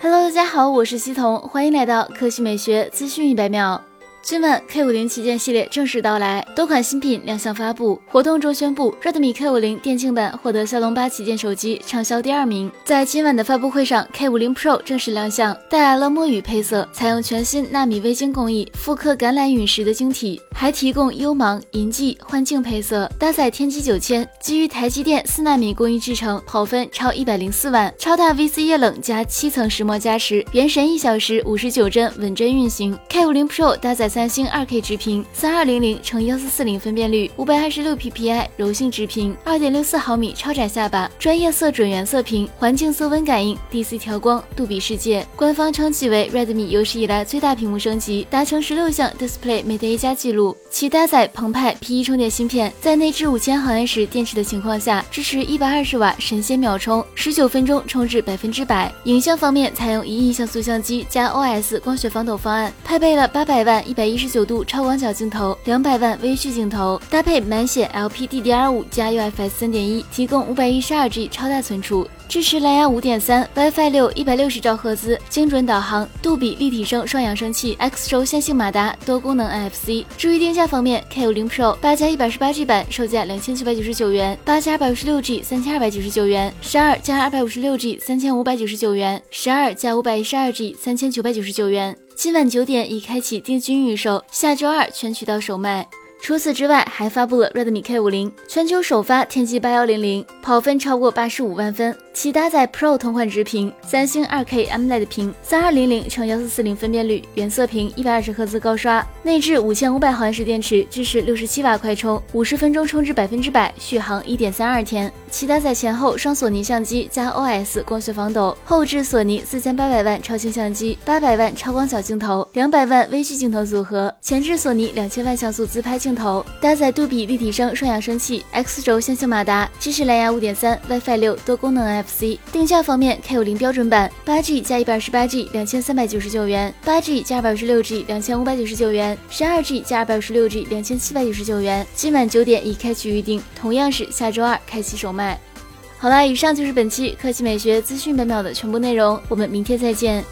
Hello， 大家好，我是西彤，欢迎来到科技美学资讯100秒。君晚 K50 旗舰系列正式到来，多款新品亮相发布。活动周宣布 ，Redmi K50 电竞版获得骁龙8旗舰手机畅销第2名。在今晚的发布会上 ，K50 Pro 正式亮相，带来了墨雨配色，采用全新纳米微晶工艺复刻橄榄陨石的晶体，还提供幽芒、银鲫、幻境配色，搭载天玑9000，基于台积电4纳米工艺制成，跑分超104万，超大 VC 液冷加7层石墨加持，原神1小时59帧稳帧运行。K50 Pro 搭载三星2K 直屏，3200×1440分辨率，526ppi 柔性直屏，2.64毫米超窄下巴，专业色准原色屏，环境色温感应 ，DC 调光，杜比世界。官方称其为 Redmi 有史以来最大屏幕升级，达成16项 Display Mate A+ 记录。其搭载澎湃 P1 充电芯片，在内置5000毫安时电池的情况下，支持120瓦神仙秒充，19分钟充至100%。影像方面，采用1亿像素相机加 OIS 光学防抖方案，配备了800万119度超广角镜头，200万微距镜头，搭配满血 LPDDR5 加 UFS 3.1， 提供512G 超大存储，支持蓝牙 5.3、WiFi 6 160兆赫兹，精准导航，杜比立体声双扬声器， X 轴线性马达，多功能 NFC。 至于定价方面， K50 Pro 8+128G 版售价2999元，8+256G 3299元，12+256G 3599元，12+512G 3999元。今晚9点已开启定军预售，下周2全渠道首卖。除此之外，还发布了 Redmi K50 全球首发天玑8100，跑分超过85万分，其搭载 Pro 同款直屏，三星 2K AMOLED 屏，3200×1440分辨率，原色屏，120赫兹高刷，内置5500毫安时电池，支持67瓦快充，50分钟充至100%，续航 1.32天。其搭载前后双索尼相机加 OIS 光学防抖，后置索尼4800万超清相机，800万超广角镜头，200万微距镜头组合，前置索尼2000万像素自拍镜头，搭载杜比立体声双扬声器 ，X 轴线性马达，支持蓝牙 5.3、WiFi 6 多功能 NFC。定价方面 ，K50 标准版8G+128G 2399元，8G+256G 2599元，12G+256G 2799元。今晚9点已开启预定，同样是下周2开启首卖。好啦，以上就是本期科技美学资讯100秒的全部内容，我们明天再见。